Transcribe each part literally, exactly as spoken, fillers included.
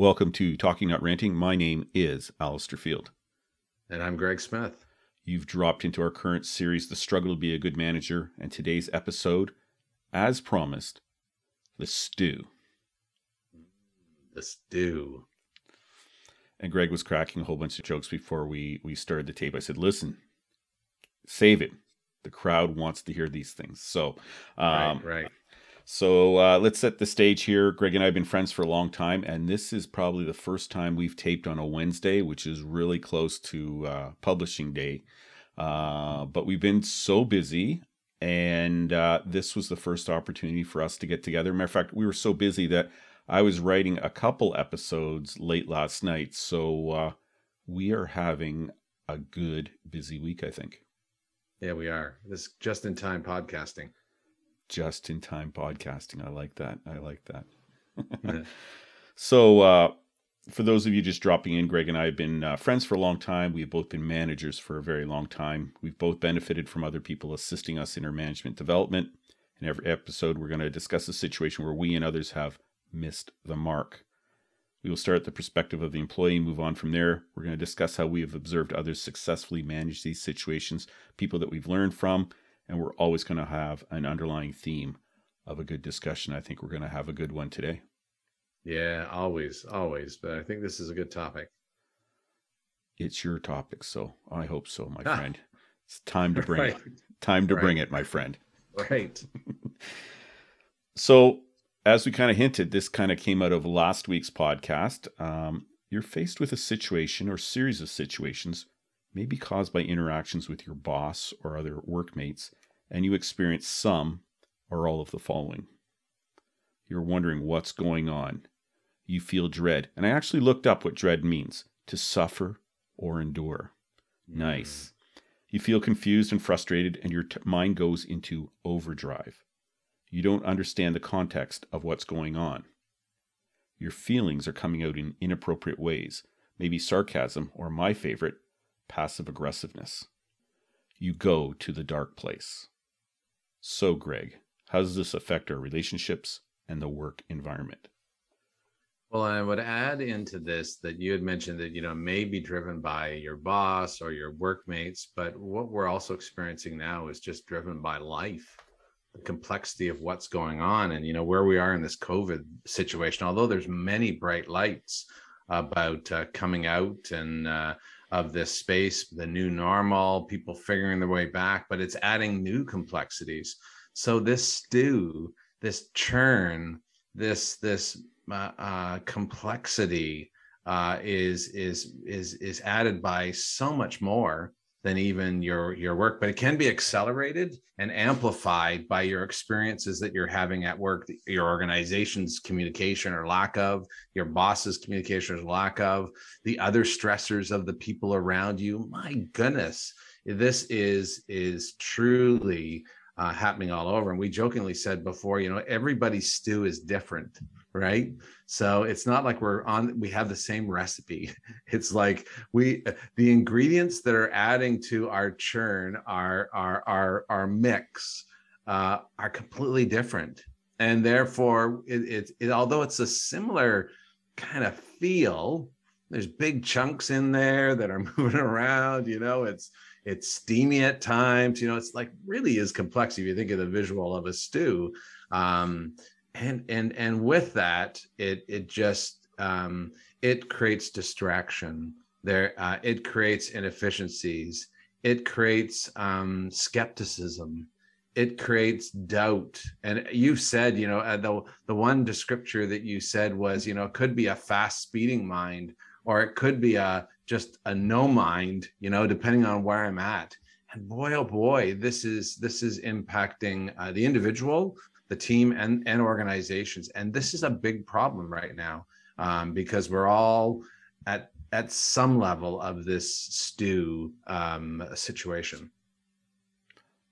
Welcome to Talking Not Ranting. My name is Alistair Field. And I'm Greg Smith. You've dropped into our current series, The Struggle to Be a Good Manager, and today's episode, as promised, the stew. The stew. And Greg was cracking a whole bunch of jokes before we, we started the tape. I said, listen, save it. The crowd wants to hear these things. So, um, right, right. So uh, let's set the stage here. Greg and I have been friends for a long time, and this is probably the first time we've taped on a Wednesday, which is really close to uh, publishing day. Uh, but we've been so busy, and uh, this was the first opportunity for us to get together. Matter of fact, we were so busy that I was writing a couple episodes late last night. So uh, we are having a good, busy week, I think. Yeah, we are. This is just-in-time podcasting. Just-in-time podcasting. I like that. I like that. Yeah. So uh, for those of you just dropping in, Greg and I have been uh, friends for a long time. We've both been managers for a very long time. We've both benefited from other people assisting us in our management development. In every episode, we're going to discuss a situation where we and others have missed the mark. We will start at the perspective of the employee and move on from there. We're going to discuss how we have observed others successfully manage these situations, people that we've learned from, and we're always going to have an underlying theme of a good discussion. I think we're going to have a good one today. Yeah, always, always. But I think this is a good topic. It's your topic, so I hope so, my ah, friend. It's time to bring right. it. Time to right. bring it, my friend. Right. So, as we kind of hinted, this kind of came out of last week's podcast. Um, you're faced with a situation or series of situations, maybe caused by interactions with your boss or other workmates, and you experience some or all of the following. You're wondering what's going on. You feel dread. And I actually looked up what dread means: to suffer or endure. Mm-hmm. Nice. You feel confused and frustrated, and your t- mind goes into overdrive. You don't understand the context of what's going on. Your feelings are coming out in inappropriate ways, maybe sarcasm or, my favorite, passive aggressiveness. You go to the dark place. So, Greg, how does this affect our relationships and the work environment? Well, I would add into this that you had mentioned that, you know, may be driven by your boss or your workmates, but what we're also experiencing now is just driven by life. The complexity of what's going on, and you know where we are in this COVID situation. Although there's many bright lights about uh, coming out and uh, of this space, the new normal, people figuring their way back, but it's adding new complexities. So this stew, this churn, this this uh, uh, complexity uh, is is is is added by so much more than even your your work, but it can be accelerated and amplified by your experiences that you're having at work, your organization's communication or lack of, your boss's communication or lack of, the other stressors of the people around you. My goodness, this is is truly uh, happening all over. And we jokingly said before, you know, everybody's stew is different, right? So it's not like we're on, we have the same recipe. It's like we, the ingredients that are adding to our churn, our, our, our, our mix uh, are completely different. And therefore it, it, it, although it's a similar kind of feel, there's big chunks in there that are moving around, you know, it's, it's steamy at times, you know, it's like really is complex if you think of the visual of a stew. Um, And and and with that, it it just um, it creates distraction. There, uh, it creates inefficiencies. It creates um, skepticism. It creates doubt. And you said, you know, uh, the the one descriptor that you said was, you know, it could be a fast speeding mind, or it could be a just a no mind. You know, depending on where I'm at. And boy, oh boy, this is this is impacting uh, the individual, the team, and, and organizations. And this is a big problem right now um, because we're all at at some level of this stew um, situation.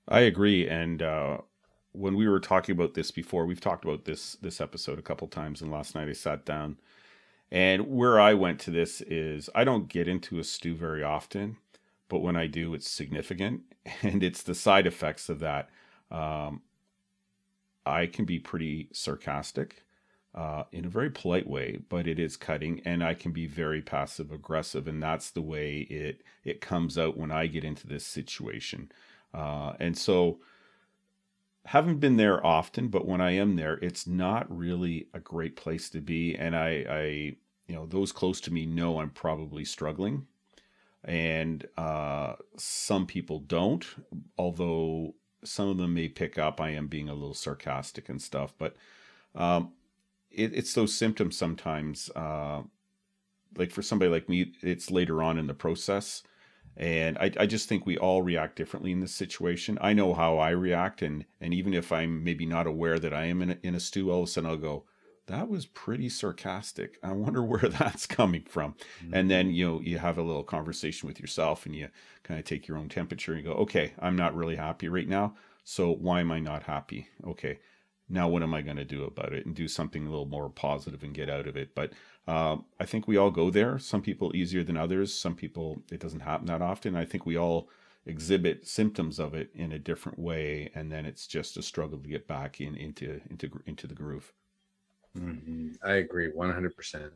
I agree. And uh, when we were talking about this before, we've talked about this this episode a couple times, and last night I sat down. And where I went to this is I don't get into a stew very often, but when I do, it's significant. And it's the side effects of that. Um, I can be pretty sarcastic. uh, in a very polite way, but it is cutting, and I can be very passive aggressive. And that's the way it, it comes out when I get into this situation. Uh, and so haven't been there often, but when I am there, it's not really a great place to be. And I, I, you know, those close to me know I'm probably struggling, and uh, some people don't, although some of them may pick up I am being a little sarcastic and stuff, but um, it, it's those symptoms sometimes. Uh, like for somebody like me, it's later on in the process. And I, I just think we all react differently in this situation. I know how I react. And, and even if I'm maybe not aware that I am in a, in a stew, all of a sudden I'll go, that was pretty sarcastic. I wonder where that's coming from. Mm-hmm. And then, you know, you have a little conversation with yourself and you kind of take your own temperature and you go, okay, I'm not really happy right now. So why am I not happy? Okay, now what am I going to do about it, and do something a little more positive and get out of it. But uh, I think we all go there. Some people easier than others. Some people, it doesn't happen that often. I think we all exhibit symptoms of it in a different way. And then it's just a struggle to get back in, into, into, into the groove. Mm-hmm. I agree one hundred percent.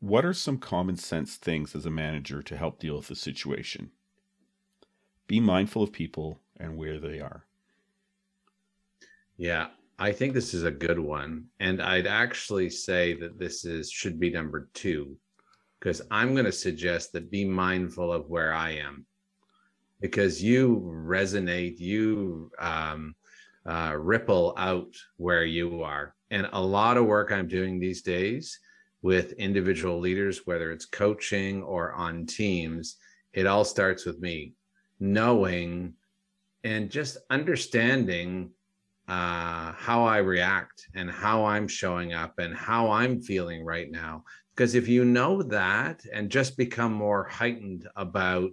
What are some common sense things as a manager to help deal with the situation? Be mindful of people and where they are. Yeah, I think this is a good one. And I'd actually say that this is should be number two, because I'm going to suggest that be mindful of where I am, because you resonate, you um, uh, ripple out where you are. And a lot of work I'm doing these days with individual leaders, whether it's coaching or on teams, it all starts with me knowing and just understanding uh, how I react and how I'm showing up and how I'm feeling right now. Because if you know that and just become more heightened about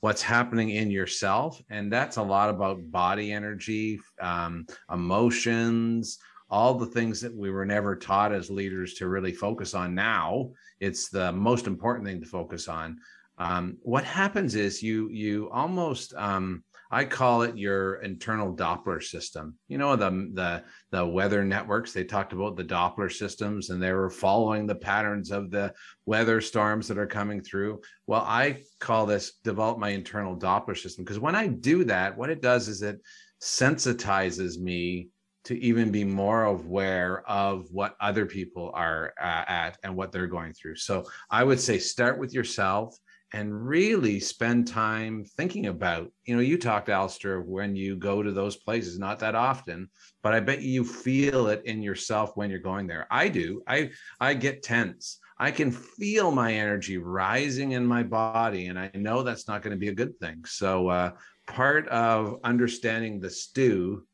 what's happening in yourself, and that's a lot about body energy, um, emotions, all the things that we were never taught as leaders to really focus on. Now it's the most important thing to focus on. Um, what happens is you you almost, um, I call it your internal Doppler system. You know, the, the, the weather networks, they talked about the Doppler systems, and they were following the patterns of the weather storms that are coming through. Well, I call this develop my internal Doppler system, because when I do that, what it does is it sensitizes me to even be more aware of what other people are uh, at and what they're going through. So I would say start with yourself and really spend time thinking about, you know, you talked, Alistair, when you go to those places, not that often, but I bet you feel it in yourself when you're going there. I do. I, I get tense. I can feel my energy rising in my body, and I know that's not going to be a good thing. So uh, part of understanding the stew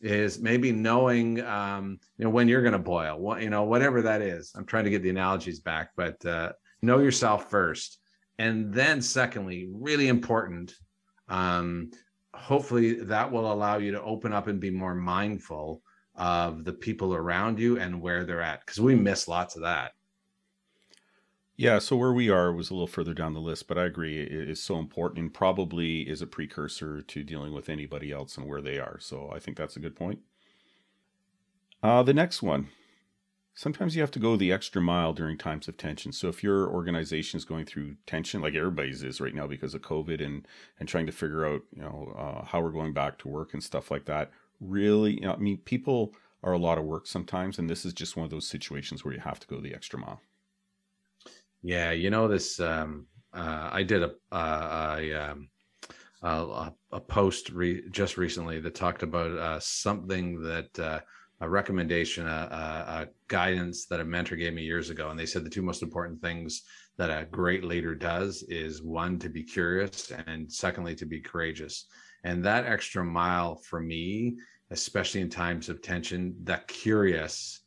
is maybe knowing, um, you know, when you're going to boil, well, you know, whatever that is. I'm trying to get the analogies back, but uh, know yourself first. And then secondly, really important, um, hopefully that will allow you to open up and be more mindful of the people around you and where they're at, because we miss lots of that. Yeah, so where we are was a little further down the list, but I agree it is so important and probably is a precursor to dealing with anybody else and where they are. So I think that's a good point. Uh, the next one, sometimes you have to go the extra mile during times of tension. So if your organization is going through tension, like everybody's is right now because of COVID and and trying to figure out, you know, uh, how we're going back to work and stuff like that, really, you know, I mean, people are a lot of work sometimes, and this is just one of those situations where you have to go the extra mile. Yeah, you know, this, um, uh, I did a, uh, a, um, a, a post re- just recently that talked about uh, something that, uh, a recommendation, a, a guidance that a mentor gave me years ago. And they said the two most important things that a great leader does is, one, to be curious, and secondly, to be courageous. And that extra mile for me, especially in times of tension, that curious,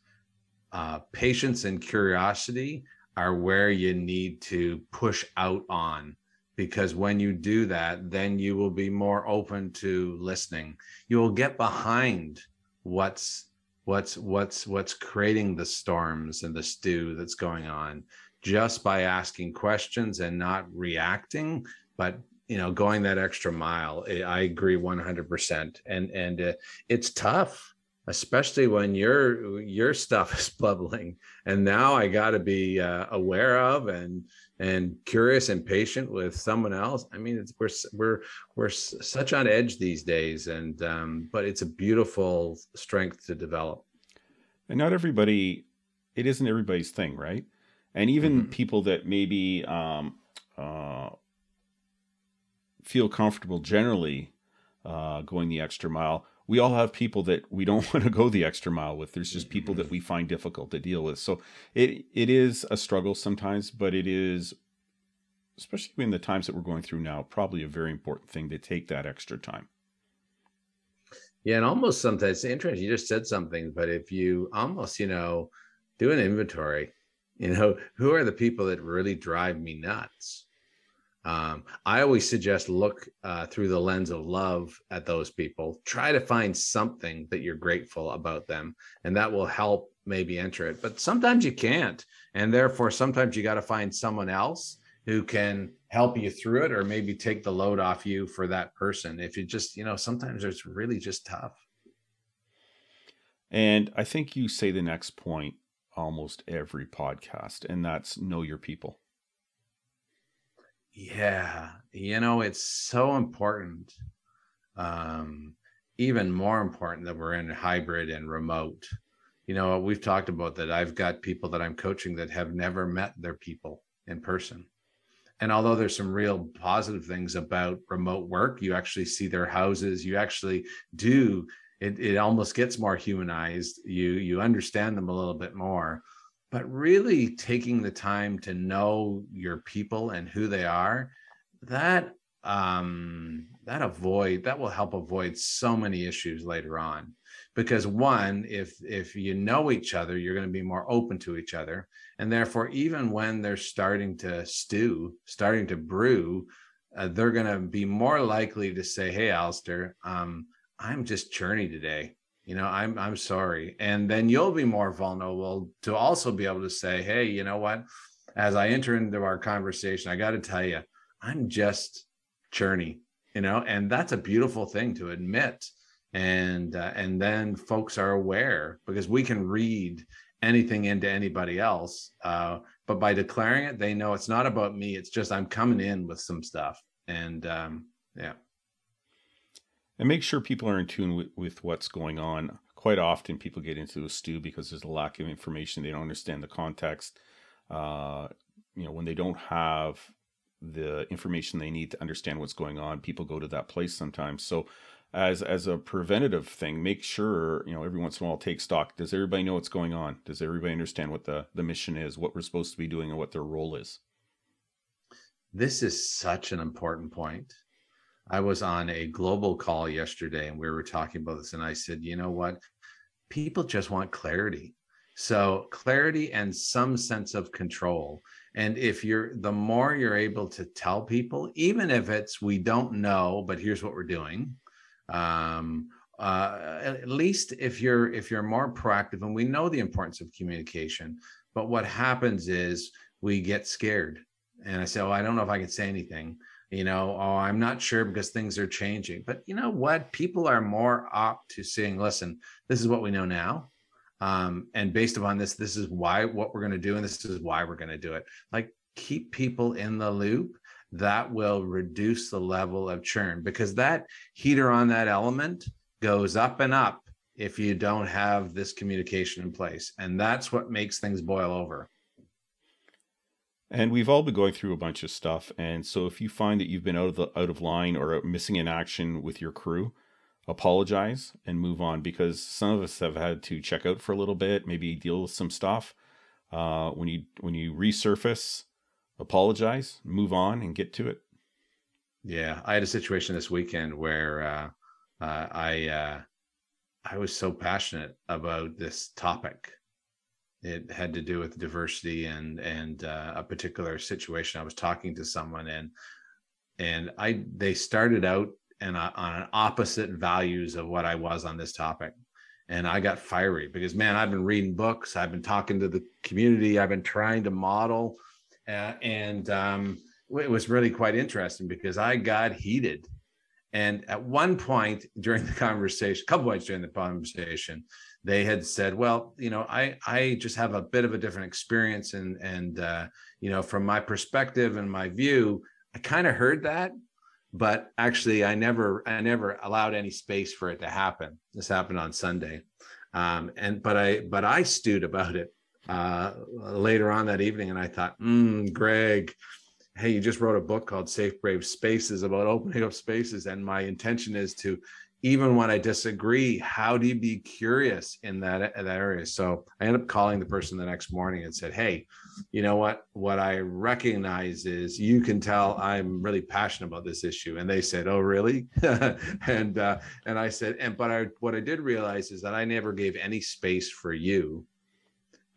uh, patience and curiosity are where you need to push out on, because when you do that, then you will be more open to listening. You will get behind what's what's what's what's creating the storms and the stew that's going on, just by asking questions and not reacting, but, you know, going that extra mile. I agree one hundred percent. And and uh, it's tough. especially when your your stuff is bubbling. And now I got to be uh, aware of and and curious and patient with someone else. I mean, it's, we're we're we're such on edge these days, and um, but it's a beautiful strength to develop. And not everybody, it isn't everybody's thing, right? And even mm-hmm. people that maybe um, uh, feel comfortable generally uh, going the extra mile. We all have people that we don't want to go the extra mile with. There's just people that we find difficult to deal with. So it it is a struggle sometimes, but it is, especially in the times that we're going through now, probably a very important thing to take that extra time. Yeah, and almost sometimes, it's interesting, you just said something, but if you almost, you know, do an inventory, you know, who are the people that really drive me nuts? Um, I always suggest look uh, through the lens of love at those people. Try to find something that you're grateful about them, and that will help maybe enter it. But sometimes you can't, and therefore sometimes you got to find someone else who can help you through it, or maybe take the load off you for that person. If you just, you know, sometimes it's really just tough. And I think you say the next point almost every podcast, and that's know your people. Yeah, you know, it's so important, um, even more important that we're in hybrid and remote. You know, we've talked about that. I've got people that I'm coaching that have never met their people in person. And although there's some real positive things about remote work, you actually see their houses, you actually do, it, it almost gets more humanized. You, you understand them a little bit more. But really taking the time to know your people and who they are, that um, that avoid that will help avoid so many issues later on. Because one, if if you know each other, you're going to be more open to each other. And therefore, even when they're starting to stew, starting to brew, uh, they're going to be more likely to say, hey, Alistair, um, I'm just churny today. You know, I'm I'm sorry. And then you'll be more vulnerable to also be able to say, hey, you know what? As I enter into our conversation, I got to tell you, I'm just churny, you know, and that's a beautiful thing to admit. And uh, and then folks are aware, because we can read anything into anybody else. Uh, but by declaring it, they know it's not about me. It's just I'm coming in with some stuff. And um, yeah. And make sure people are in tune with, with what's going on. Quite often people get into a stew because there's a lack of information. They don't understand the context. Uh, you know, when they don't have the information they need to understand what's going on, people go to that place sometimes. So as as a preventative thing, make sure, you know, every once in a while take stock. Does everybody know what's going on? Does everybody understand what the, the mission is, what we're supposed to be doing, and what their role is? This is such an important point. I was on a global call yesterday and we were talking about this, and I said, you know what? People just want clarity. So clarity and some sense of control. And if you're, the more you're able to tell people, even if it's, we don't know, but here's what we're doing. Um, uh, at least if you're, if you're more proactive, and we know the importance of communication, but what happens is we get scared. And I say, oh, I don't know if I can say anything. You know, oh, I'm not sure because things are changing. But you know what? People are more apt to saying, listen, this is what we know now. Um, and based upon this, this is why what we're going to do. And this is why we're going to do it. Like, keep people in the loop. That will reduce the level of churn, because that heater on that element goes up and up if you don't have this communication in place. And that's what makes things boil over. And we've all been going through a bunch of stuff. And so if you find that you've been out of the, out of line or missing in action with your crew, apologize and move on, because some of us have had to check out for a little bit, maybe deal with some stuff. Uh, when you, when you resurface, apologize, move on, and get to it. Yeah. I had a situation this weekend where, uh, uh I, uh, I was so passionate about this topic. It had to do with diversity and and uh, a particular situation. I was talking to someone, and and I they started out and on an opposite values of what I was on this topic, and I got fiery because, man, I've been reading books, I've been talking to the community, I've been trying to model, uh, and um, it was really quite interesting because I got heated, And at one point during the conversation, a couple points during the conversation, they had said, well, you know, I, I just have a bit of a different experience. And, and uh, you know, from my perspective and my view, I kind of heard that, but actually I never, I never allowed any space for it to happen. This happened on Sunday. Um, and, but I, but I stewed about it uh, later on that evening. And I thought, mm, Greg, hey, you just wrote a book called Safe Brave Spaces about opening up spaces. And my intention is to, even when I disagree, how do you be curious in that, in that area? So I ended up calling the person the next morning and said, hey, you know what, what I recognize is you can tell I'm really passionate about this issue. And they said, oh, really? and uh, and I said, and but I, what I did realize is that I never gave any space for you.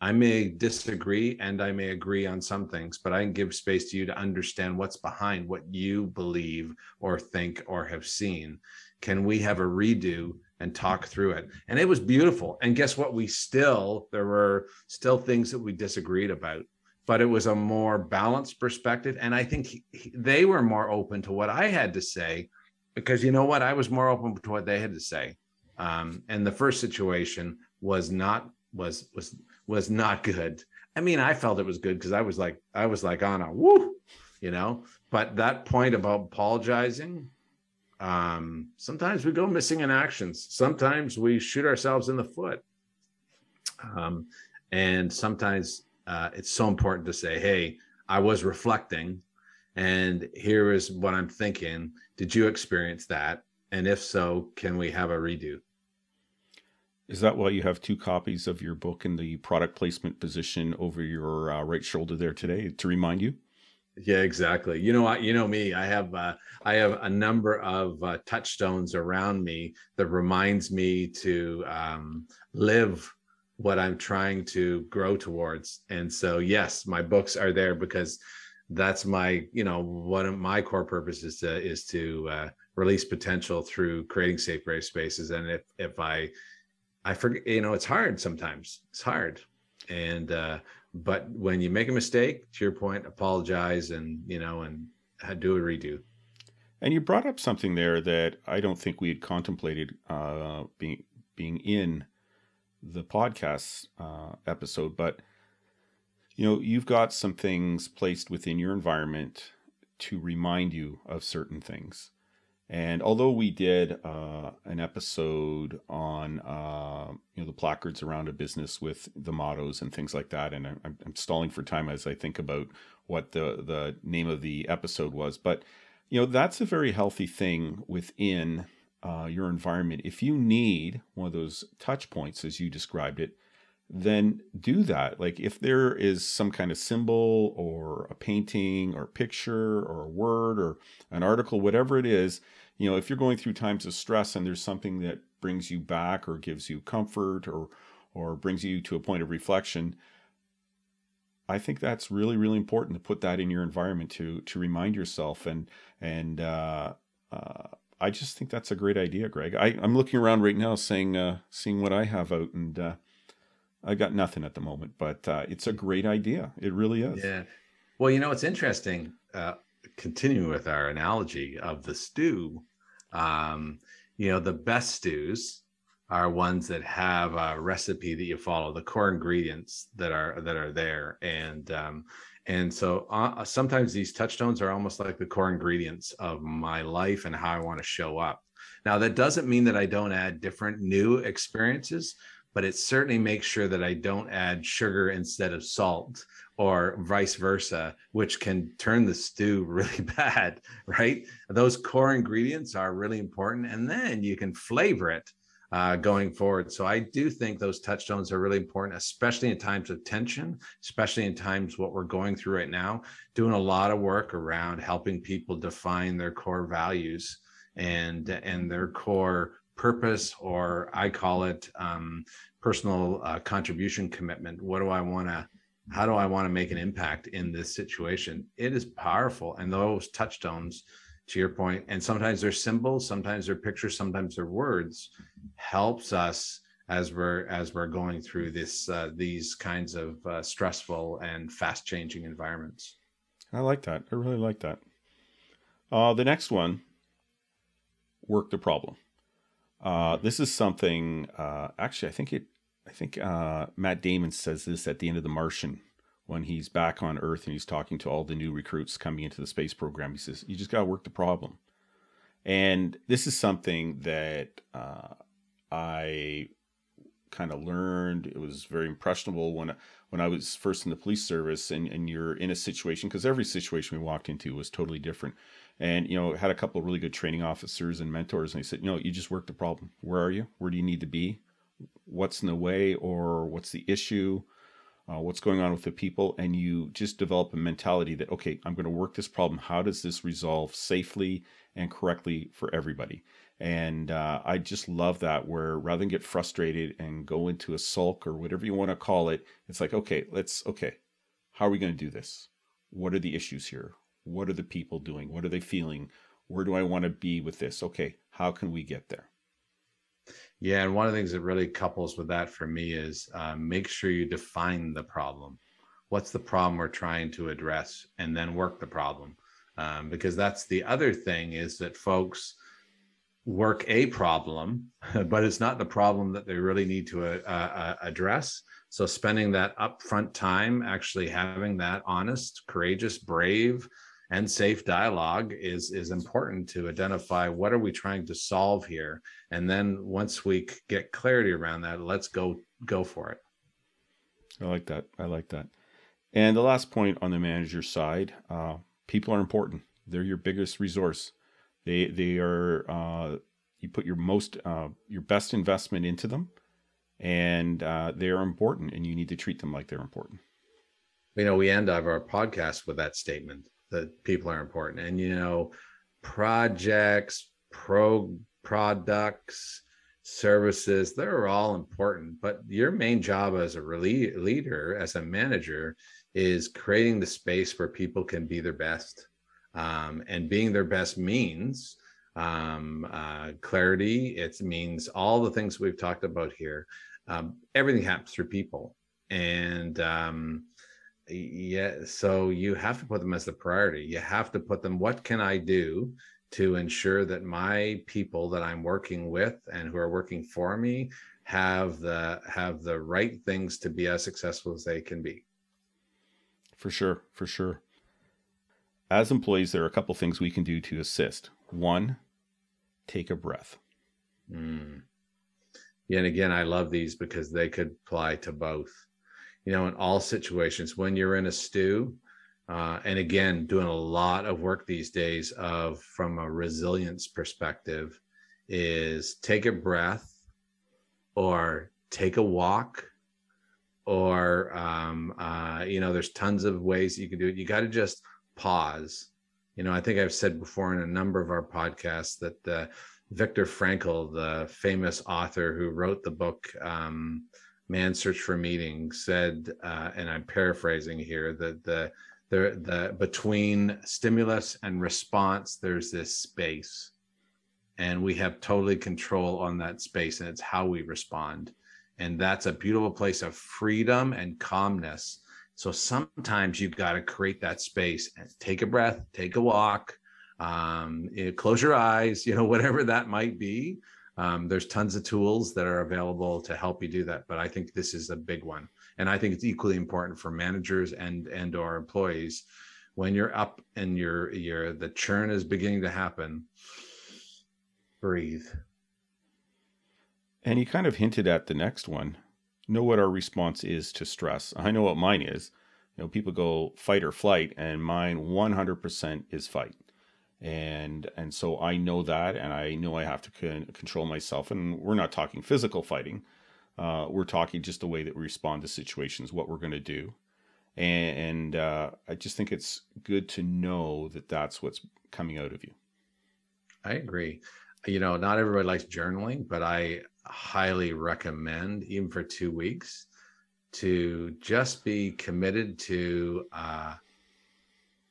I may disagree and I may agree on some things, but I can give space to you to understand what's behind what you believe or think or have seen. Can we have a redo and talk through it? And it was beautiful. And guess what? We still, there were still things that we disagreed about, but it was a more balanced perspective. And I think he, he, they were more open to what I had to say because you know what? I was more open to what they had to say. Um, and the first situation was not, was, was, was not good. I mean, I felt it was good because I was like, I was like on a woo, you know, but that point about apologizing, um, sometimes we go missing in actions. Sometimes we shoot ourselves in the foot. Um, and sometimes uh, it's so important to say, hey, I was reflecting and here is what I'm thinking. Did you experience that? And if so, can we have a redo? Is that why you have two copies of your book in the product placement position over your uh, right shoulder there today to remind you? Yeah, exactly. You know, I, you know me, I have, uh, I have a number of uh, touchstones around me that reminds me to um, live what I'm trying to grow towards. And so, yes, my books are there because that's my, you know, one of my core purposes is to, is to uh, release potential through creating safe, brave spaces. And if, if I, I forget, you know, it's hard sometimes. It's hard. And, uh, but when you make a mistake, to your point, apologize and, you know, and do a redo. And you brought up something there that I don't think we had contemplated, uh, being, being in the podcast, uh, episode, but you know, you've got some things placed within your environment to remind you of certain things. And although we did uh, an episode on uh, you know the placards around a business with the mottos and things like that, and I'm, I'm stalling for time as I think about what the, the name of the episode was, but you know that's a very healthy thing within uh, your environment. If you need one of those touch points, as you described it, then do that. Like if there is some kind of symbol or a painting or a picture or a word or an article, whatever it is, you know, if you're going through times of stress and there's something that brings you back or gives you comfort or, or brings you to a point of reflection, I think that's really, really important to put that in your environment to, to remind yourself. And, and, uh, uh, I just think that's a great idea, Greg. I, I'm looking around right now saying, uh, seeing what I have out and, uh, I got nothing at the moment, but uh, it's a great idea. It really is. Yeah. Well, you know, it's interesting, uh, continuing with our analogy of the stew, um, you know, the best stews are ones that have a recipe that you follow, the core ingredients that are, that are there. And, um, and so uh, sometimes these touchstones are almost like the core ingredients of my life and how I want to show up. Now that doesn't mean that I don't add different new experiences, but it certainly makes sure that I don't add sugar instead of salt or vice versa, which can turn the stew really bad, right? Those core ingredients are really important, and then you can flavor it uh, going forward. So I do think those touchstones are really important, especially in times of tension, especially in times what we're going through right now, doing a lot of work around helping people define their core values and, and their core purpose, or I call it um, personal uh, contribution commitment. What do I want to, how do I want to make an impact in this situation? It is powerful. And those touchstones, to your point, and sometimes they're symbols, sometimes they're pictures, sometimes they're words, helps us as we're, as we're going through this, uh, these kinds of uh, stressful and fast changing environments. I like that. I really like that. Uh, the next one work the problem. Uh, this is something, uh, actually, I think it, I think uh, Matt Damon says this at the end of The Martian, when he's back on Earth and he's talking to all the new recruits coming into the space program. He says, you just got to work the problem. And this is something that uh, I kind of learned. It was very impressionable when when I was first in the police service, and, and you're in a situation, because every situation we walked into was totally different. And, you know, had a couple of really good training officers and mentors, and they said, you know, you just work the problem. Where are you? Where do you need to be? What's in the way, or what's the issue? Uh, what's going on with the people? And you just develop a mentality that, okay, I'm going to work this problem. How does this resolve safely and correctly for everybody? And uh, I just love that, where rather than get frustrated and go into a sulk or whatever you want to call it, it's like, okay, let's, okay, how are we going to do this? What are the issues here? What are the people doing? What are they feeling? Where do I want to be with this? Okay, how can we get there? Yeah, and one of the things that really couples with that for me is uh, make sure you define the problem. What's the problem we're trying to address, and then work the problem? Um, because that's the other thing, is that folks work a problem, but it's not the problem that they really need to uh, uh, address. So spending that upfront time, actually having that honest, courageous, brave, and safe dialogue is, is important to identify what are we trying to solve here. And then once we get clarity around that, let's go, go for it. I like that. I like that. And the last point on the manager side, uh, people are important. They're your biggest resource. They, they are, uh, you put your most, uh, your best investment into them, and uh, they are important, and you need to treat them like they're important. You know, we end our podcast with that statement, that people are important. And, you know, projects, pro products, services, they're all important, but your main job as a rele- leader, as a manager, is creating the space where people can be their best. Um, and being their best means um, uh, clarity. It means all the things we've talked about here. Um, everything happens through people. And, um, yeah, so you have to put them as the priority. You have to put them, what can I do to ensure that my people that I'm working with and who are working for me have the have the right things to be as successful as they can be? For sure, for sure. As employees, there are a couple things we can do to assist. One, take a breath. Mm. Yeah, and again, I love these because they could apply to both. You know, in all situations, when you're in a stew, uh, and again, doing a lot of work these days of, from a resilience perspective, is take a breath, or take a walk, or, um, uh, you know, there's tons of ways you can do it. You got to just pause. You know, I think I've said before in a number of our podcasts that uh, Viktor Frankl, the famous author who wrote the book, um, Man's Search for Meaning, said, uh, and I'm paraphrasing here, that the, the the between stimulus and response, there's this space, and we have totally control on that space, and it's how we respond. And that's a beautiful place of freedom and calmness. So sometimes you've got to create that space and take a breath, take a walk, um, close your eyes, you know, whatever that might be. Um, there's tons of tools that are available to help you do that, but I think this is a big one. And I think it's equally important for managers and, and our employees. When you're up and you're, you're, the churn is beginning to happen, breathe. And you kind of hinted at the next one. Know what our response is to stress. I know what mine is. You know, people go fight or flight, and mine one hundred percent is fight. And and so I know that, and I know I have to con- control myself. And we're not talking physical fighting. Uh, we're talking just the way that we respond to situations, what we're going to do. And, and uh, I just think it's good to know that that's what's coming out of you. I agree. You know, not everybody likes journaling, but I highly recommend, even for two weeks, to just be committed to uh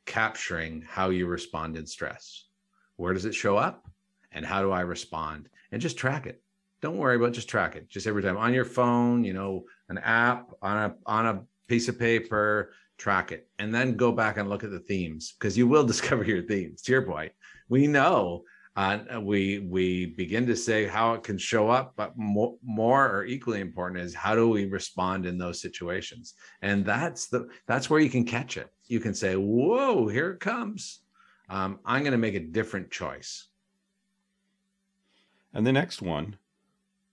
capturing how you respond in stress. Where does it show up, and how do I respond? And just track it. Don't worry about it, just track it. Just every time on your phone, you know, an app, on a on a piece of paper, track it, and then go back and look at the themes, because you will discover your themes. To your point, we know Uh, we we begin to say how it can show up, but more, more or equally important is how do we respond in those situations? And that's the that's where you can catch it. You can say, whoa, here it comes. Um, I'm going to make a different choice. And the next one,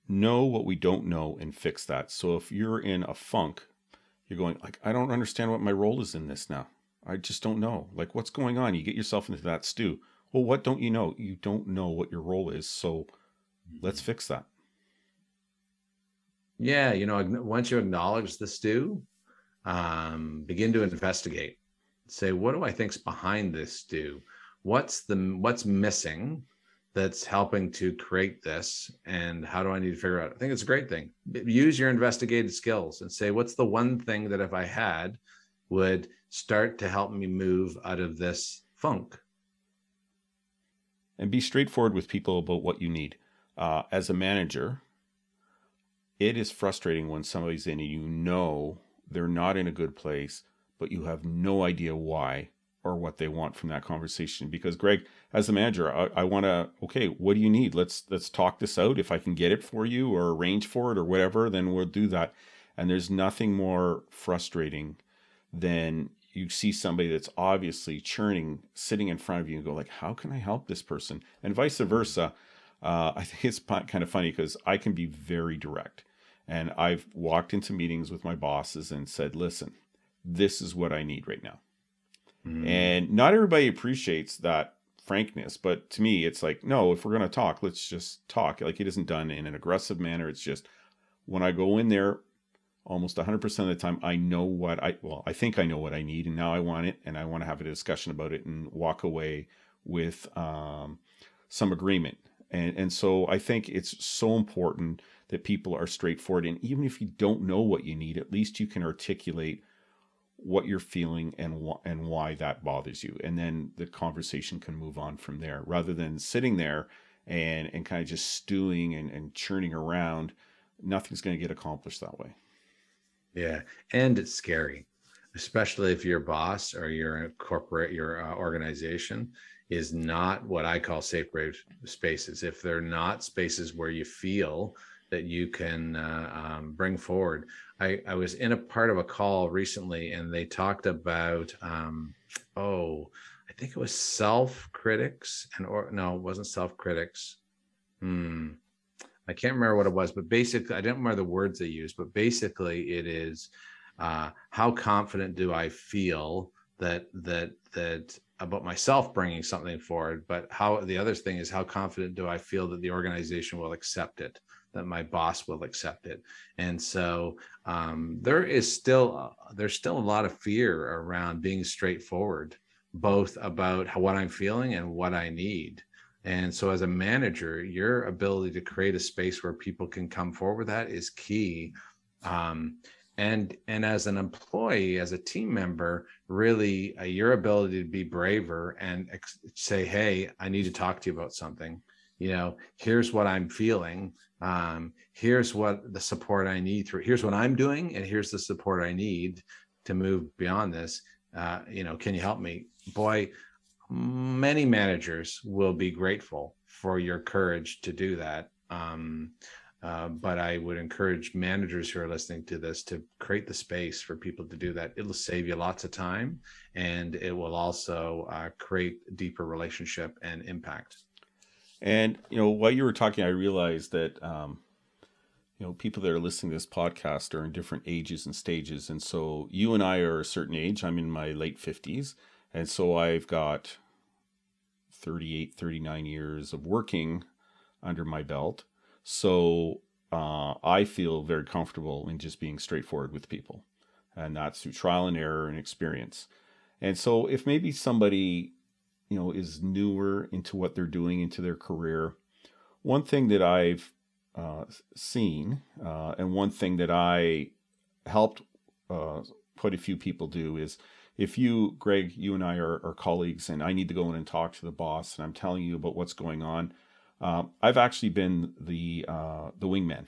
know what we don't know and fix that. So if you're in a funk, you're going like, I don't understand what my role is in this now. I just don't know. Like, what's going on? You get yourself into that stew. Well, what don't you know? You don't know what your role is. So let's fix that. Yeah. You know, once you acknowledge the stew, um, begin to investigate. Say, what do I think's behind this stew? What's the, what's missing that's helping to create this? And how do I need to figure out? I think it's a great thing. Use your investigative skills and say, what's the one thing that if I had would start to help me move out of this funk? And be straightforward with people about what you need. Uh, as a manager, it is frustrating when somebody's in and you know they're not in a good place, but you have no idea why or what they want from that conversation. Because Greg, as a manager, I, I want to, okay, what do you need? Let's let's talk this out. If I can get it for you or arrange for it or whatever, then we'll do that. And there's nothing more frustrating than you see somebody that's obviously churning, sitting in front of you and go like, how can I help this person? And vice versa. Uh, I think it's kind of funny because I can be very direct. And I've walked into meetings with my bosses and said, listen, this is what I need right now. Mm-hmm. And not everybody appreciates that frankness. But to me, it's like, no, if we're going to talk, let's just talk. Like, it isn't done in an aggressive manner. It's just when I go in there, almost one hundred percent of the time, I know what I, well, I think I know what I need, and now I want it, and I want to have a discussion about it and walk away with um, some agreement. And and so I think it's so important that people are straightforward. And even if you don't know what you need, at least you can articulate what you're feeling and wh- and why that bothers you. And then the conversation can move on from there, rather than sitting there and, and kind of just stewing and, and churning around. Nothing's going to get accomplished that way. Yeah. And it's scary, especially if your boss or your corporate, your uh, organization is not what I call safe, brave spaces. If they're not spaces where you feel that you can uh, um, bring forward. I, I was in a part of a call recently and they talked about, um, oh, I think it was self-critics and, or no, it wasn't self-critics. Hmm. I can't remember what it was, but basically, I don't remember the words they used, but basically it is, uh, how confident do I feel that, that, that about myself bringing something forward, but how, the other thing is how confident do I feel that the organization will accept it, that my boss will accept it. And so, um, there is still, uh, there's still a lot of fear around being straightforward, both about how, what I'm feeling and what I need. And so as a manager, your ability to create a space where people can come forward, that is key. Um, and and as an employee, as a team member, really uh, your ability to be braver and ex- say, hey, I need to talk to you about something. You know, here's what I'm feeling. Um, here's what the support I need through. Here's what I'm doing. And here's the support I need to move beyond this. Uh, you know, can you help me? Boy, many managers will be grateful for your courage to do that. Um, uh, but I would encourage managers who are listening to this to create the space for people to do that. It'll save you lots of time, and it will also uh, create a deeper relationship and impact. And, you know, while you were talking, I realized that, um, you know, people that are listening to this podcast are in different ages and stages. And so you and I are a certain age. I'm in my late fifties. And so I've got thirty-eight, thirty-nine years of working under my belt. So uh, I feel very comfortable in just being straightforward with people. And that's through trial and error and experience. And so if maybe somebody, you know, is newer into what they're doing, into their career, one thing that I've uh, seen uh, and one thing that I helped uh, quite a few people do is, if you, Greg, you and I are, are colleagues and I need to go in and talk to the boss and I'm telling you about what's going on, uh, I've actually been the uh, the wingman.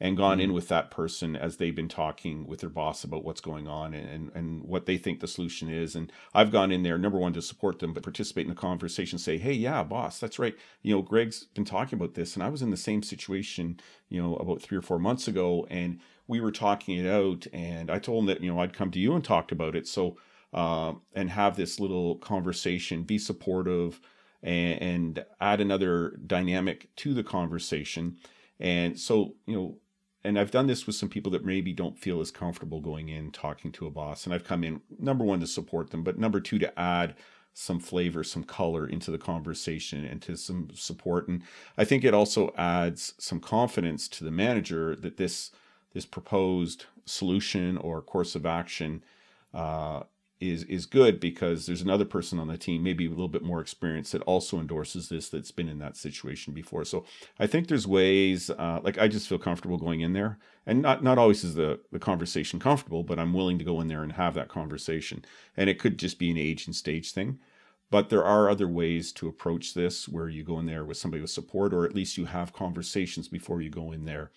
and gone mm-hmm. in with that person as they've been talking with their boss about what's going on and, and what they think the solution is. And I've gone in there, number one, to support them, but participate in the conversation, say, hey, yeah, boss, that's right. You know, Greg's been talking about this, and I was in the same situation, you know, about three or four months ago, and we were talking it out, and I told him that, you know, I'd come to you and talked about it. So, um, and have this little conversation, be supportive, and, and add another dynamic to the conversation. And so, you know, and I've done this with some people that maybe don't feel as comfortable going in talking to a boss. And I've come in, number one, to support them, but number two, to add some flavor, some color into the conversation and to some support. And I think it also adds some confidence to the manager that this this proposed solution or course of action uh, is is good, because there's another person on the team, maybe a little bit more experience, that also endorses this, that's been in that situation before. So I think there's ways, uh, like I just feel comfortable going in there, and not, not always is the, the conversation comfortable, but I'm willing to go in there and have that conversation. And it could just be an age and stage thing, but there are other ways to approach this where you go in there with somebody with support, or at least you have conversations before you go in there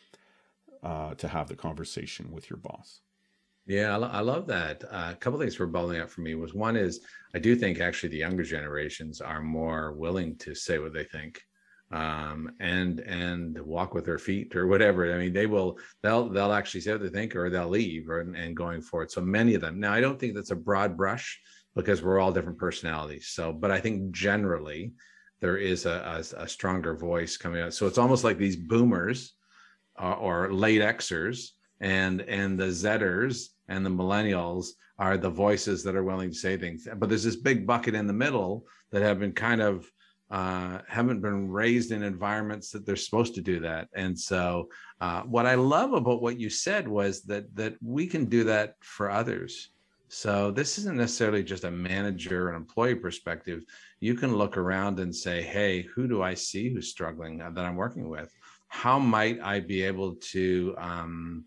uh, to have the conversation with your boss. Yeah, I, lo- I love that. Uh, a couple of things were bubbling up for me was, one is, I do think actually the younger generations are more willing to say what they think, um, and and walk with their feet or whatever. I mean, they will, they'll they'll actually say what they think, or they'll leave, or, and going forward. So many of them. Now, I don't think that's a broad brush, because we're all different personalities. So, but I think generally there is a, a, a stronger voice coming out. So it's almost like these boomers uh, or late Xers and and the Zetters and the millennials are the voices that are willing to say things, but there's this big bucket in the middle that have been kind of uh haven't been raised in environments that they're supposed to do that. And so uh what I love about what you said was that that we can do that for others. So this isn't necessarily just a manager and employee perspective. You can look around and say, hey, who do I see who's struggling that I'm working with? How might I be able to um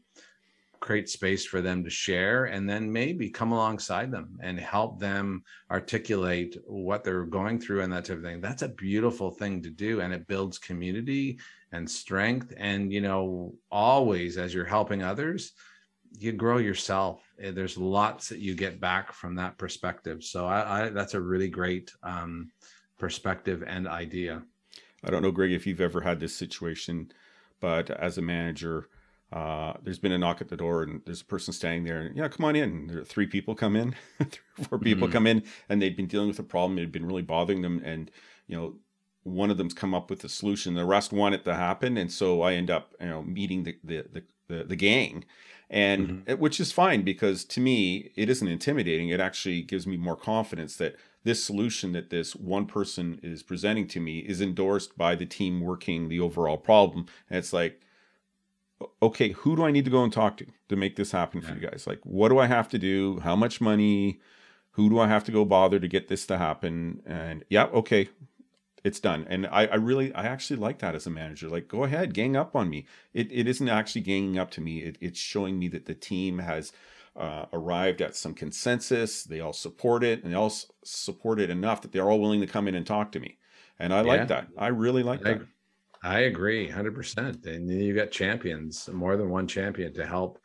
create space for them to share, and then maybe come alongside them and help them articulate what they're going through and that type of thing. That's a beautiful thing to do, and it builds community and strength. And, you know, always as you're helping others, you grow yourself. There's lots that you get back from that perspective. So I, I that's a really great um, perspective and idea. I don't know, Greg, if you've ever had this situation, but as a manager, Uh, there's been a knock at the door, and there's a person standing there, and yeah, come on in. And there are three people come in, three or four people mm-hmm. come in, and they've been dealing with a problem. It had been really bothering them. And, you know, one of them's come up with a solution. The rest want it to happen. And so I end up, you know, meeting the, the, the, the, the gang, and mm-hmm. it, which is fine, because to me, it isn't intimidating. It actually gives me more confidence that this solution that this one person is presenting to me is endorsed by the team working the overall problem. And it's like, okay, who do I need to go and talk to to make this happen for yeah. you guys? Like, what do I have to do? How much money? Who do I have to go bother to get this to happen? And yeah, okay, it's done. And I, I really, I actually like that as a manager. Like, go ahead, gang up on me. It, it isn't actually ganging up to me. It, it's showing me that the team has uh, arrived at some consensus. They all support it, and they all s- support it enough that they're all willing to come in and talk to me. And I yeah. like that. I really like I- that. I agree one hundred percent. And you got champions, more than one champion, to help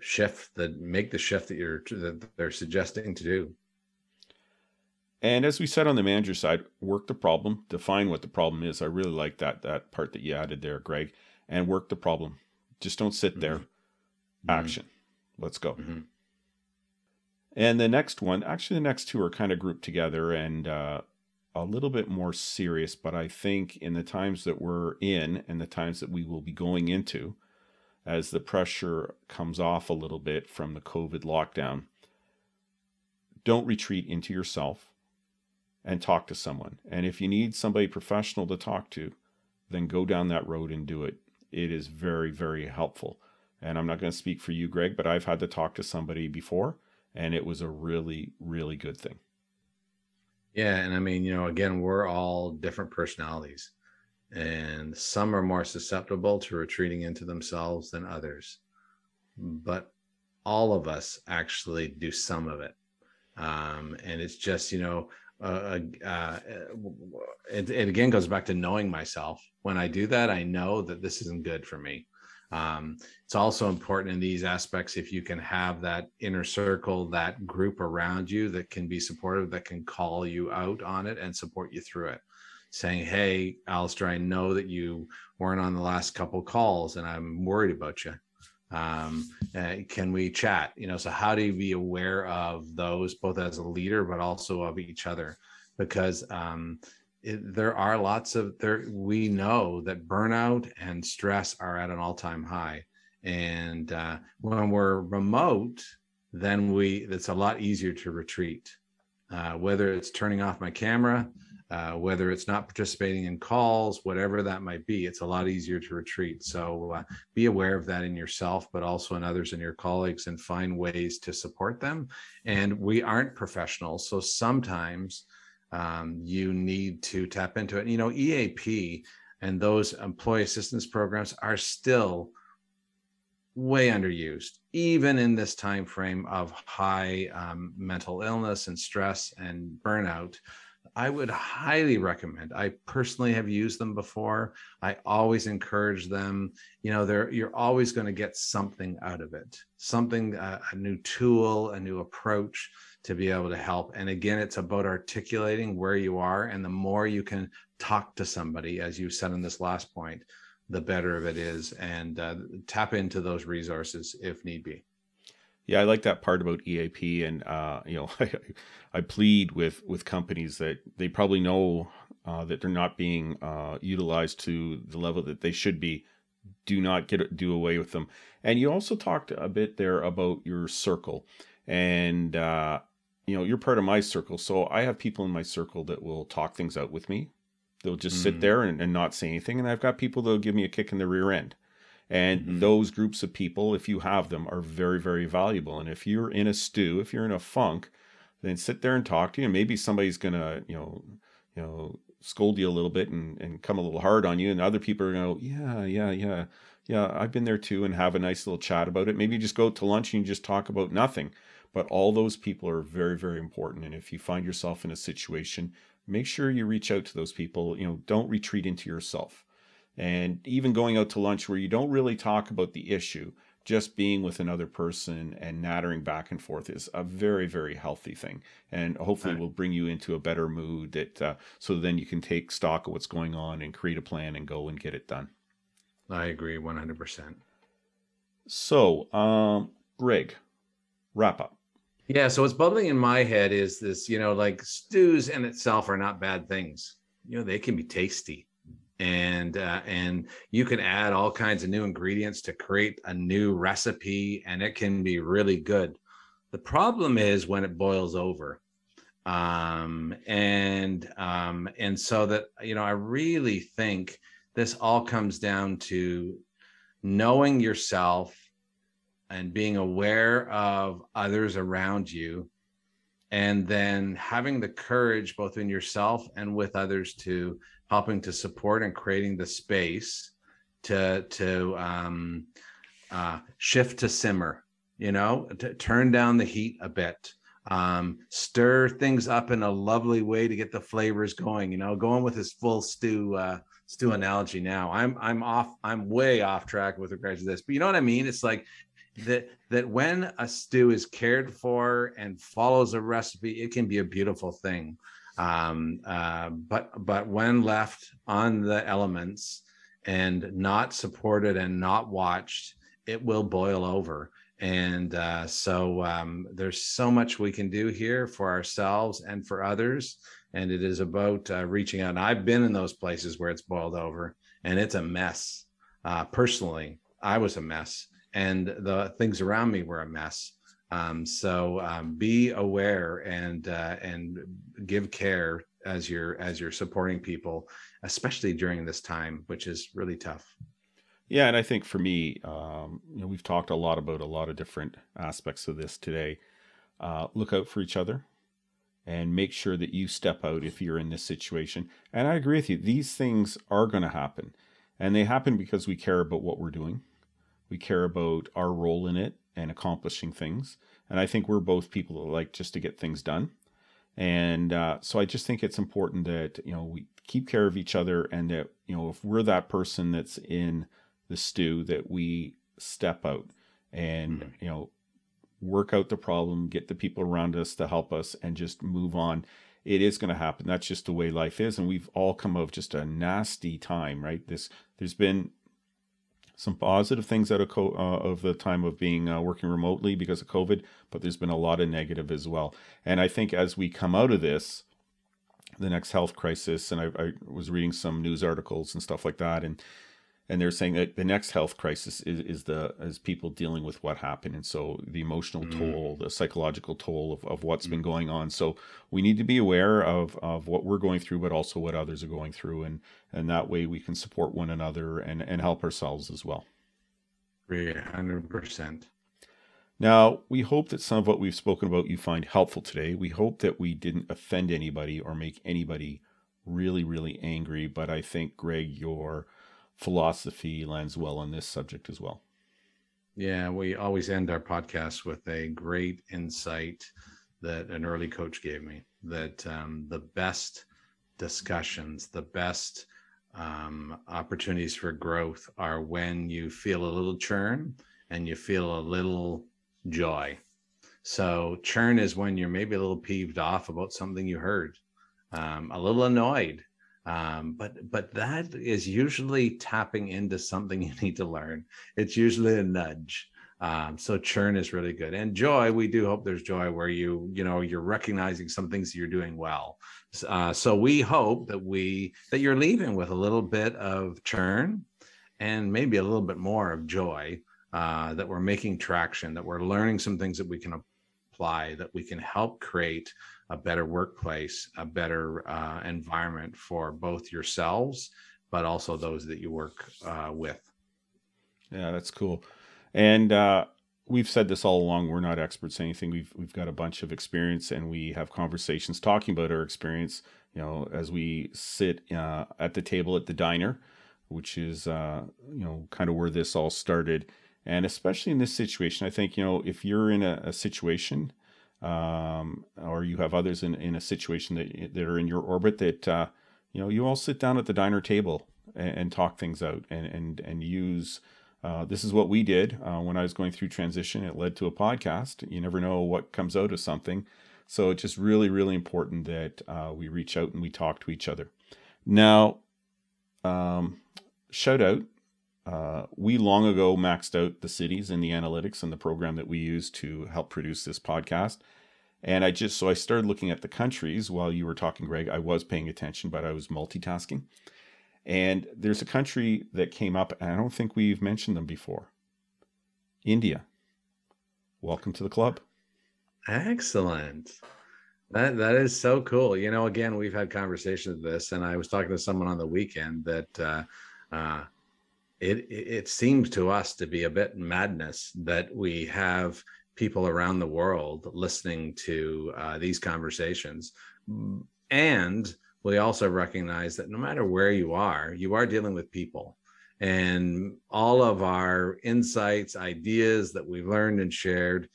shift the make the shift that you're that they're suggesting to do. And as we said on the manager side, work the problem, define what the problem is. I really like that that part that you added there, Greg. And work the problem. Just don't sit there. Mm-hmm. Action. Mm-hmm. Let's go. Mm-hmm. And the next one, actually the next two are kind of grouped together, and uh a little bit more serious, but I think in the times that we're in and the times that we will be going into, as the pressure comes off a little bit from the COVID lockdown, don't retreat into yourself and talk to someone. And if you need somebody professional to talk to, then go down that road and do it. It is very, very helpful. And I'm not going to speak for you, Greg, but I've had to talk to somebody before, and it was a really, really good thing. Yeah. And I mean, you know, again, we're all different personalities, and some are more susceptible to retreating into themselves than others, but all of us actually do some of it. Um, and it's just, you know, Uh, uh, it, it again goes back to knowing myself. When I do that, I know that this isn't good for me. Um, it's also important in these aspects, if you can have that inner circle, that group around you that can be supportive, that can call you out on it and support you through it. Saying, hey, Alistair, I know that you weren't on the last couple calls and I'm worried about you. Um, uh, can we chat? You know, so how do you be aware of those, both as a leader, but also of each other? Because um, it, there are lots of there. We know that burnout and stress are at an all-time high. And uh, when we're remote, then we it's a lot easier to retreat, uh, whether it's turning off my camera, Uh, whether it's not participating in calls, whatever that might be, it's a lot easier to retreat. So uh, be aware of that in yourself, but also in others and your colleagues, and find ways to support them. And we aren't professionals, so sometimes um, you need to tap into it. You know, E A P and those employee assistance programs are still way underused, even in this time frame of high um, mental illness and stress and burnout. I would highly recommend. I personally have used them before. I always encourage them. You know, they're, you're always going to get something out of it, something, uh, a new tool, a new approach to be able to help. And again, it's about articulating where you are. And the more you can talk to somebody, as you said in this last point, the better of it is. And uh, tap into those resources if need be. Yeah, I like that part about E A P, and uh, you know, I, I plead with with companies that they probably know uh, that they're not being uh, utilized to the level that they should be. Do not get do away with them. And you also talked a bit there about your circle, and uh, you know, you're part of my circle, so I have people in my circle that will talk things out with me. They'll just mm-hmm. sit there and, and not say anything, and I've got people that'll give me a kick in the rear end. And mm-hmm. those groups of people, if you have them, are very, very valuable. And if you're in a stew, if you're in a funk, then sit there and talk to you. And maybe somebody's going to, you know, you know, scold you a little bit and, and come a little hard on you. And other people are going to go, yeah, yeah, yeah, yeah, I've been there too, and have a nice little chat about it. Maybe you just go to lunch and you just talk about nothing. But all those people are very, very important. And if you find yourself in a situation, make sure you reach out to those people. You know, don't retreat into yourself. And even going out to lunch where you don't really talk about the issue, just being with another person and nattering back and forth is a very, very healthy thing. And hopefully will bring you into a better mood that uh, so then you can take stock of what's going on and create a plan and go and get it done. I agree one hundred percent. So, um, Greg, wrap up. Yeah, so what's bubbling in my head is this, you know, like stews in itself are not bad things. You know, they can be tasty. And uh, and you can add all kinds of new ingredients to create a new recipe, and it can be really good. The problem is when it boils over, um, and um, and so that, you know, I really think this all comes down to knowing yourself and being aware of others around you, and then having the courage both in yourself and with others to helping to support and creating the space to to um, uh, shift to simmer, you know, to turn down the heat a bit, um, stir things up in a lovely way to get the flavors going. You know, going with this full stew uh, stew analogy now. I'm I'm off. I'm way off track with regards to this, but you know what I mean. It's like that that when a stew is cared for and follows a recipe, it can be a beautiful thing. Um, uh, but, but when left on the elements and not supported and not watched, it will boil over. And, uh, so, um, there's so much we can do here for ourselves and for others. And it is about uh, reaching out. And I've been in those places where it's boiled over and it's a mess. Uh, personally, I was a mess, and the things around me were a mess. Um, so um, be aware and uh, and give care as you're as you're supporting people, especially during this time, which is really tough. Yeah, and I think for me, um, you know, we've talked a lot about a lot of different aspects of this today. Uh, look out for each other, and make sure that you step out if you're in this situation. And I agree with you; these things are going to happen, and they happen because we care about what we're doing. We care about our role in it and accomplishing things. And I think we're both people that like just to get things done. And uh, so I just think it's important that, you know, we keep care of each other, and that, you know, if we're that person that's in the stew, that we step out and, mm-hmm. you know, work out the problem, get the people around us to help us, and just move on. It is going to happen. That's just the way life is. And we've all come out of just a nasty time, right? This, there's been some positive things out of, co- uh, of the time of being uh, working remotely because of COVID, but there's been a lot of negative as well. And I think as we come out of this, the next health crisis, and I, I was reading some news articles and stuff like that, and and they're saying that the next health crisis is, is the is people dealing with what happened. And so the emotional mm. toll, the psychological toll of, of what's mm. been going on. So we need to be aware of, of what we're going through, but also what others are going through. And, and that way we can support one another and, and help ourselves as well. one hundred percent. Now, we hope that some of what we've spoken about you find helpful today. We hope that we didn't offend anybody or make anybody really, really angry. But I think, Greg, your philosophy lands well on this subject as well. Yeah, we always end our podcast with a great insight that an early coach gave me, that um, the best discussions, the best um, opportunities for growth are when you feel a little churn and you feel a little joy. So churn is when you're maybe a little peeved off about something you heard, um, a little annoyed. Um, but but that is usually tapping into something you need to learn. It's usually a nudge. Um, so churn is really good. And joy, we do hope there's joy where you, you know, you're recognizing some things you're doing well. Uh, so we hope that we that you're leaving with a little bit of churn and maybe a little bit more of joy, uh, that we're making traction, that we're learning some things that we can apply, that we can help create a better workplace, a better uh, environment for both yourselves, but also those that you work uh, with. Yeah, that's cool. And uh, we've said this all along, we're not experts in anything. We've we've got a bunch of experience, and we have conversations talking about our experience, you know, as we sit uh, at the table at the diner, which is, uh, you know, kind of where this all started. And especially in this situation, I think, you know, if you're in a, a situation um or you have others in in a situation that that are in your orbit, that uh you know you all sit down at the diner table and, and talk things out and and and use uh this is what we did uh, when I was going through transition. It led to a podcast. You never know what comes out of something, so it's just really really important that uh we reach out and we talk to each other. Now um shout out, Uh, we long ago maxed out the cities and the analytics and the program that we use to help produce this podcast. And I just, so I started looking at the countries while you were talking, Greg. I was paying attention, but I was multitasking. And there's a country that came up, and I don't think we've mentioned them before. India. Welcome to the club. Excellent. That That is so cool. You know, again, we've had conversations with this, and I was talking to someone on the weekend that, uh, uh, It, it seems to us to be a bit madness that we have people around the world listening to uh, these conversations. And we also recognize that no matter where you are, you are dealing with people. And all of our insights, ideas that we've learned and shared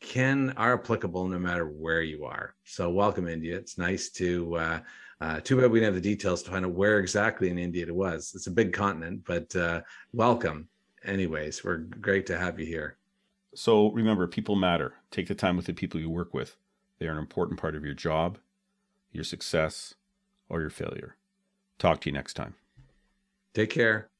can are applicable no matter where you are. So welcome, India. It's nice to... Uh, Uh, too bad we didn't have the details to find out where exactly in India it was. It's a big continent, but uh, welcome. Anyways, we're great to have you here. So remember, people matter. Take the time with the people you work with. They are an important part of your job, your success, or your failure. Talk to you next time. Take care.